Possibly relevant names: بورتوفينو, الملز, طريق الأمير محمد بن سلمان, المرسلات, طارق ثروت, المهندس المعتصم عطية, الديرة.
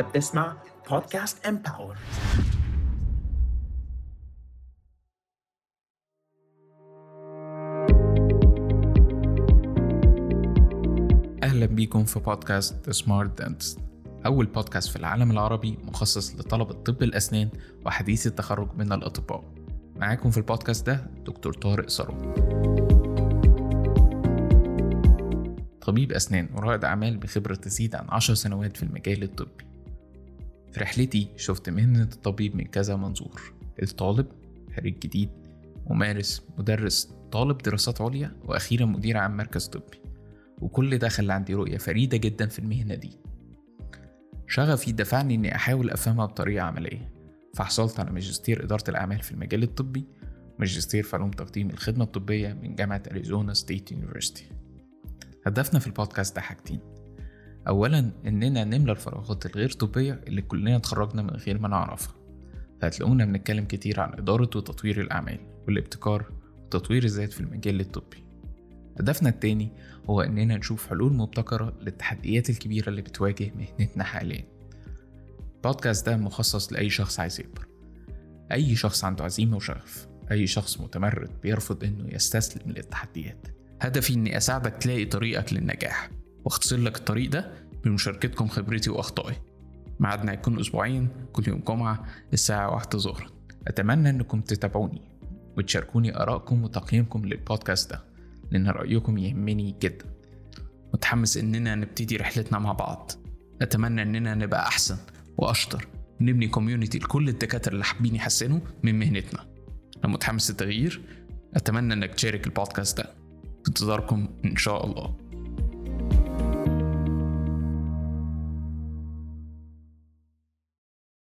انت بتسمع بودكاست امباور. اهلا بيكم في بودكاست سمارت دنتست، اول بودكاست في العالم العربي مخصص لطلبة طب الاسنان وحديث التخرج من الاطباء. معاكم في البودكاست ده دكتور طارق ثروت، طبيب أسنان ورائد أعمال بخبرة تزيد عن 10 سنوات في المجال الطبي. في رحلتي شفت مهنة الطبيب من كذا منظور: الطالب، خريج جديد، ممارس، مدرس، طالب دراسات عليا، وأخيرا مدير عام مركز طبي، وكل ده خلى عندي رؤية فريدة جدا في المهنة دي. شغفي دفعني إني أحاول أفهمها بطريقة عملية، فحصلت على ماجستير إدارة الأعمال في المجال الطبي، ماجستير في علوم تقديم الخدمة الطبية من جامعة أريزونا ستيت يونيفرسيتي. هدفنا في البودكاست ده حاجتين: أولاً إننا نملى الفراغات الغير طبية اللي كلنا اتخرجنا من غير ما نعرفها، فهتلاقونا بنتكلم كتير عن إدارة وتطوير الأعمال والابتكار وتطوير الذات في المجال الطبي. هدفنا التاني هو إننا نشوف حلول مبتكرة للتحديات الكبيرة اللي بتواجه مهنتنا حالياً. البودكاست ده مخصص لأي شخص عايز يكبر، أي شخص عنده عزيمة وشغف، أي شخص متمرد بيرفض إنه يستسلم للتحديات. هدفي إني أساعدك تلاقي طريقك للنجاح واختصر لك الطريق ده بمشاركتكم خبرتي وأخطائي. ميعادنا هيكون أسبوعيا كل يوم جمعة الساعة 1 ظهرا. أتمنى إنكم تتابعوني وتشاركوني آرائكم وتقييمكم للبودكاست ده، لأن رأيكم يهمني جدا. متحمس إننا نبتدي رحلتنا مع بعض. أتمنى إننا نبقى أحسن وأشطر، نبني كوميونيتي لكل الدكاترة اللي حابين يحسنوا من مهنتنا. أنا متحمس للتغيير. أتمنى إنك تشارك البودكاست ده. انتظاركم إن شاء الله.